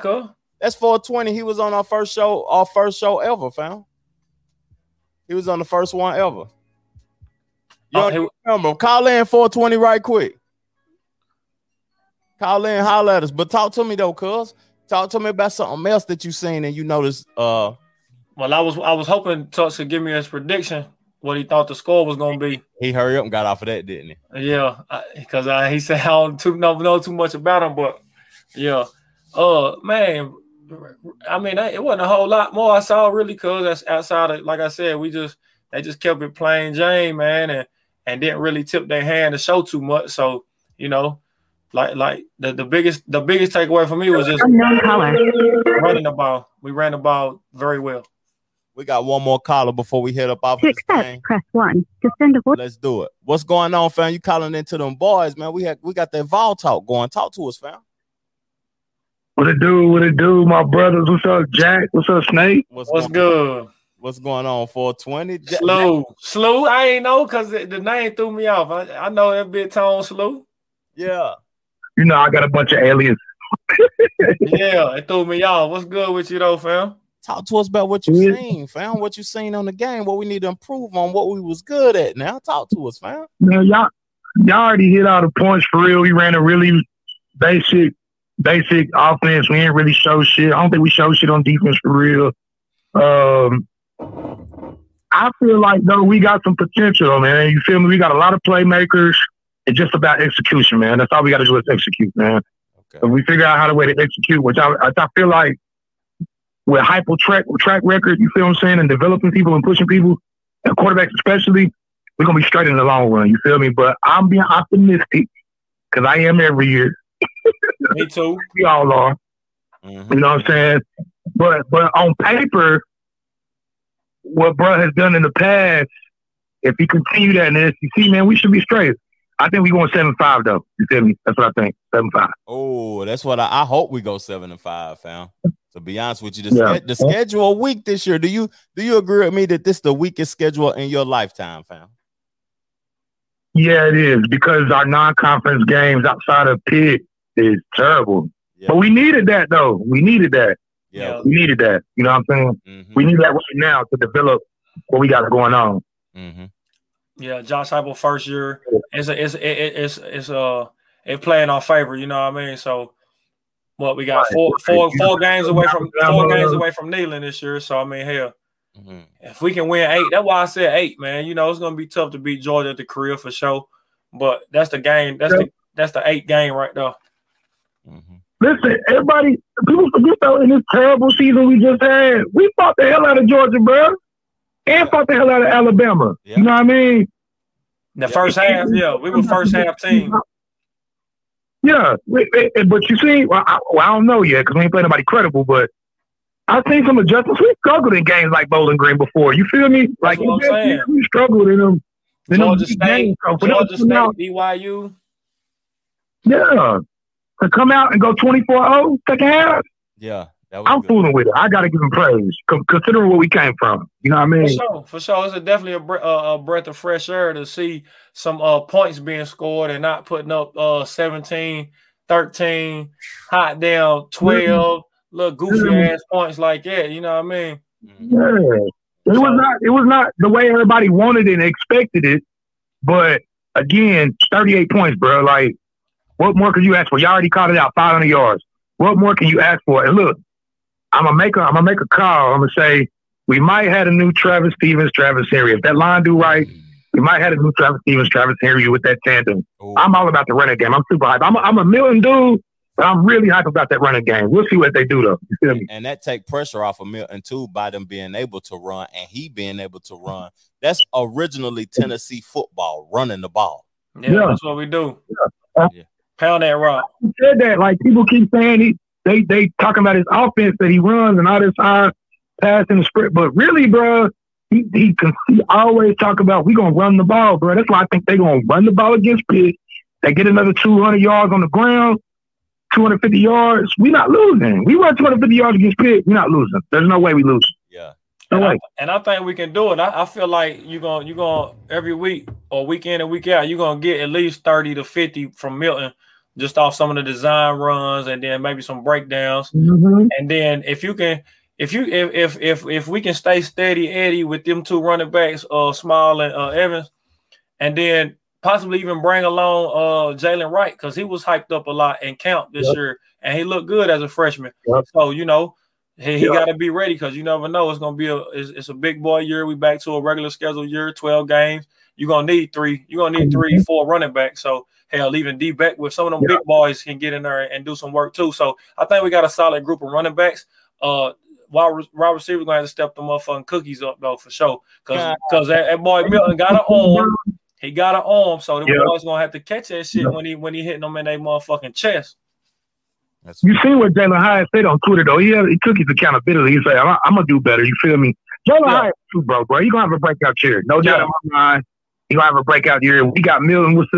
cuz? That's 420. He was on our first show ever, fam. He was on the first one ever. Remember, call in 420 right quick. Call in, holler at us. But talk to me though, cuz. Talk to me about something else that you seen and you noticed. Well, I was hoping Tuck could give me his prediction, what he thought the score was gonna be. He hurried up and got off of that, didn't he? Yeah, because he said I don't know too much about him, but yeah. Man, I mean it wasn't a whole lot more I saw really, cuz outside of, like I said, they just kept it plain Jane, man, and didn't really tip their hand to show too much. So, you know. Like the biggest takeaway for me was just running the ball. We ran the ball very well. We got one more caller before we head up off of this thing. Press 1 to send a voice. Let's do it. What's going on, fam? You calling into them boys, man? We got that Vol talk going. Talk to us, fam. What it do, my brothers? What's up, Jack? What's up, Snake? What's good? What's going on, 420? Slew. I ain't know because the name threw me off. I know that big tone Slew. Yeah. You know, I got a bunch of aliens. Yeah, it threw me off. What's good with you, though, fam? Talk to us about what you seen, fam. What you seen on the game, what we need to improve on, what we was good at. Now, talk to us, fam. Man, y'all already hit all the points for real. We ran a really basic offense. We didn't really show shit. I don't think we showed shit on defense for real. I feel like, though, we got some potential, man. You feel me? We got a lot of playmakers. It's just about execution, man. That's all we got to do is execute, man. Okay. So we figure out how to way to execute, which I feel like with Heupel track record, you feel what I'm saying, and developing people and pushing people, and quarterbacks especially, we're going to be straight in the long run. You feel me? But I'm being optimistic because I am every year. Me too. We all are. Mm-hmm. You know what I'm saying? But on paper, what bro has done in the past, if he continue that in the SEC, man, we should be straight. I think we going 7-5 though. You feel me? That's what I think. 7-5. Oh, that's what I hope we go 7-5, fam. To be honest with you, the schedule week this year. Do you agree with me that this is the weakest schedule in your lifetime, fam? Yeah, it is because our non-conference games outside of Pitt is terrible. Yeah. But we needed that though. We needed that. Yeah, we needed that. You know what I'm saying? Mm-hmm. We need that right now to develop what we got going on. Mm-hmm. Yeah, Josh Heupel first year. It's playing our favor. You know what I mean. So, what we got four games away from kneeling this year. So I mean, hell, mm-hmm. If we can win 8, that's why I said 8, man. You know, it's gonna be tough to beat Georgia at the career for sure. But that's the game. That's the 8th game right there. Mm-hmm. Listen, everybody, people forget though in this terrible season we just had, we fought the hell out of Georgia, bro. And fought the hell out of Alabama. Yeah. You know what I mean? The first half, yeah. We were first half team. Yeah. But you see, well, I don't know yet because we ain't playing nobody credible, but I've seen some adjustments. We struggled in games like Bowling Green before. You feel me? Like, we struggled in them. Georgia State, BYU. Yeah. To come out and go 24-0 second half. Yeah. I'm fooling with it. I got to give him praise, considering where we came from. You know what I mean? For sure. It's definitely a breath of fresh air to see some points being scored and not putting up 17, 13, hot down 12, little goofy-ass points like that. You know what I mean? Yeah. It was not the way everybody wanted it and expected it, but again, 38 points, bro. Like, what more could you ask for? You already caught it out, 500 yards. What more can you ask for? And look, I'm gonna make a call. I'm gonna say we might have a new Travis Stevens, Travis Henry. If that line do right, we might have a new Travis Stevens, Travis Henry with that tandem. Ooh. I'm all about the running game. I'm super hype. I'm a Milton dude. But I'm really hyped about that running game. We'll see what they do, though. You feel me? And that take pressure off of Milton, too, by them being able to run and he being able to run. That's originally Tennessee football, running the ball. Yeah. That's what we do. Yeah. Pound that rock. He said that. Like, people keep saying they talking about his offense that he runs and all this high pass and sprint. But really, bro, he always talk about we going to run the ball, bro. That's why I think they going to run the ball against Pitt. They get another 200 yards on the ground. 250 yards, we're not losing. We run 250 yards against Pitt, we're not losing. There's no way we lose. Yeah. And I think we can do it. I feel like you're gonna every week or week in and week out, you're gonna get at least 30 to 50 from Milton just off some of the design runs and then maybe some breakdowns. Mm-hmm. And then if we can stay steady, Eddie, with them two running backs, Small and Evans, and then possibly even bring along Jalen Wright because he was hyped up a lot in camp this year, and he looked good as a freshman. Yep. So you know he got to be ready because you never know it's gonna be a big boy year. We back to a regular schedule year, 12 games. You're gonna need three, four running backs. So hell, even D back with some of them big boys can get in there and do some work too. So I think we got a solid group of running backs. Wide receiver gonna have to step the motherfucking cookies up though for sure because that boy Milton got an arm. He got an arm, so the boys gonna have to catch that shit when he hitting them in their motherfucking chest. You see what Jalen Hyatt said on Twitter though? He took his accountability. He said, "I'm gonna do better." You feel me? Jalen Hyatt too, bro. He gonna have a breakout year, no doubt in my mind. He gonna have a breakout year. We got Milton with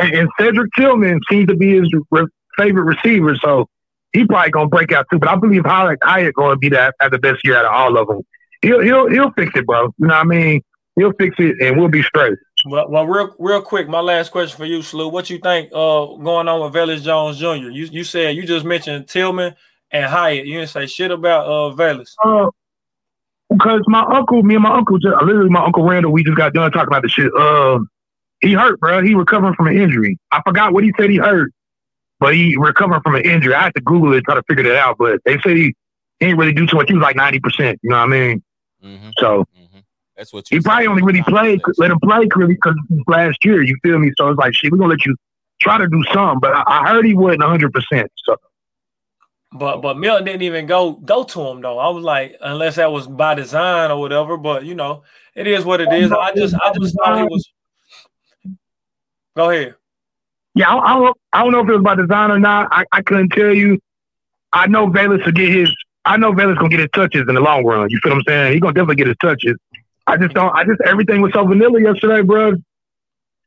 and Cedric Tillman seems to be his favorite receiver, so he probably gonna break out too. But I believe Hyatt gonna be the best year out of all of them. He'll fix it, bro. You know what I mean? He'll fix it, and we'll be straight. Well, real quick, my last question for you, Slew. What you think going on with Velus Jones Jr.? You said you just mentioned Tillman and Hyatt. You didn't say shit about Velus. Because my uncle Randall, we just got done talking about the shit. He hurt, bro. He recovering from an injury. I forgot what he said he hurt, but he recovering from an injury. I had to Google it and try to figure that out, but they said he didn't really do too much. He was like 90%. You know what I mean? Mm-hmm. So. Mm-hmm. That's what he probably only really played. Let him play because last year, you feel me? So it's like, shit, we're gonna let you try to do something. But I heard he wasn't 100%. So, but Milton didn't even go to him though. I was like, unless that was by design or whatever. But you know, it is what it is. I just thought he was. Go ahead. Yeah, I don't know if it was by design or not. I couldn't tell you. I know Velus gonna get his touches in the long run. You feel what I'm saying? He's gonna definitely get his touches. I just everything was so vanilla yesterday, bro.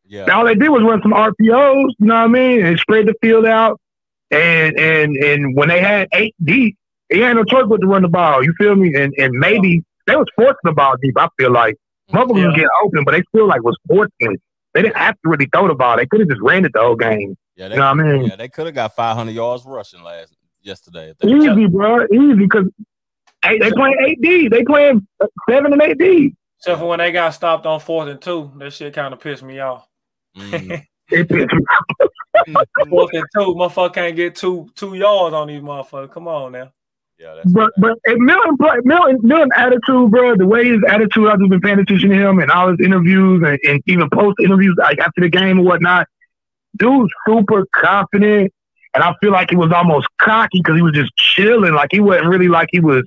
Yeah. All they did was run some RPOs, you know what I mean, and spread the field out. And when they had 8 deep, he had no choice but to run the ball. You feel me? And maybe they was forcing the ball deep. I feel like most of them get open, but they feel like was forcing. They didn't have to really throw the ball. They could have just ran it the whole game. Yeah, you know what I mean? Yeah, they could have got 500 yards rushing yesterday. Easy, bro. Easy because they playing 8D. They playing 7 and 8D. Except for when they got stopped on 4th and 2, that shit kind of pissed me off. It pissed me off. 4th and 2, motherfucker can't get two yards on these motherfuckers. Come on now. Yeah, that's but Milton attitude, bro. The way his attitude, I've just been paying attention to him and all his interviews and even post interviews like after the game and whatnot. Dude's super confident, and I feel like he was almost cocky because he was just chilling. Like he wasn't really like he was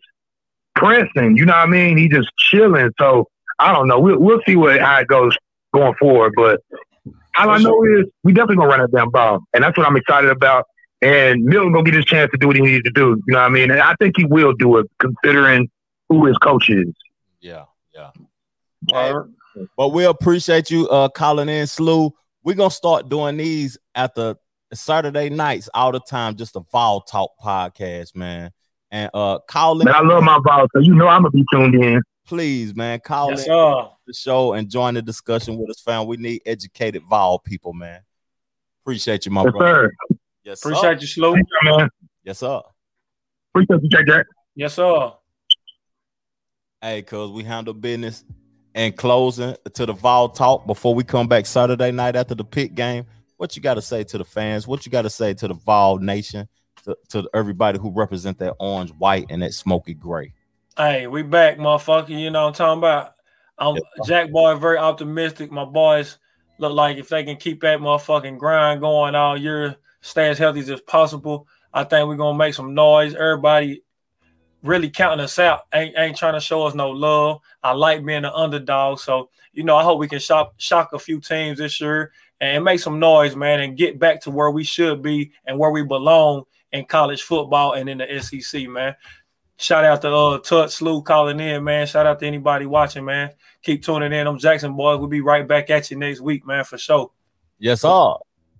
pressing. You know what I mean? He just chilling. So. I don't know. We'll see how it goes going forward. But all I know is we definitely going to run that damn ball. And that's what I'm excited about. And Milton going to get his chance to do what he needs to do. You know what I mean? And I think he will do it considering who his coach is. Yeah. But we appreciate you calling in, Slew. We're going to start doing these at the Saturday nights all the time. Just a Vol Talk podcast, man. and call in. Man, I love my Vols, so you know I'm gonna be tuned in. Please, man, call in the show and join the discussion with us, fam. We need educated Vol people, man. Appreciate you, my brother. Sir. Yes, sir. Appreciate you, Slow. Man. Yes, sir. Appreciate you, JJ. Yes, sir. Hey, cuz we handle business. And closing to the Vol Talk before we come back Saturday night after the Pitt game, what you got to say to the fans? What you got to say to the Vol Nation, to everybody who represent that orange, white, and that smoky gray? Hey, we back, motherfucker. You know what I'm talking about? Jack Boy, very optimistic. My boys look like if they can keep that motherfucking grind going all year, stay as healthy as possible, I think we're going to make some noise. Everybody really counting us out, ain't trying to show us no love. I like being an underdog, so you know I hope we can shock a few teams this year and make some noise, man, and get back to where we should be and where we belong in college football and in the SEC, man. Shout out to Tut Slew calling in, man. Shout out to anybody watching, man. Keep tuning in. Them Jackson boys, we'll be right back at you next week, man, for sure. Yes, sir.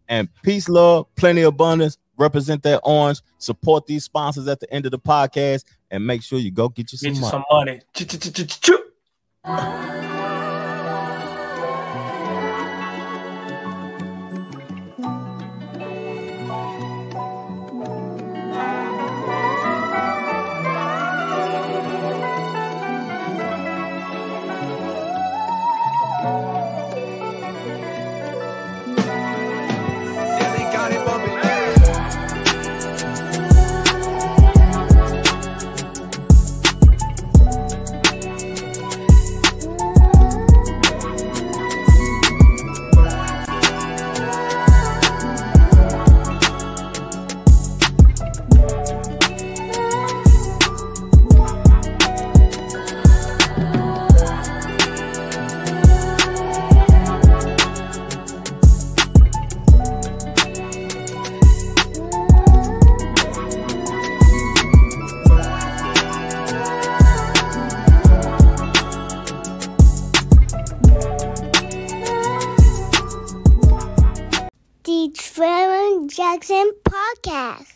And peace, love, plenty of abundance. Represent that orange. Support these sponsors at the end of the podcast. And make sure you go get you some money. Jackson Podcast.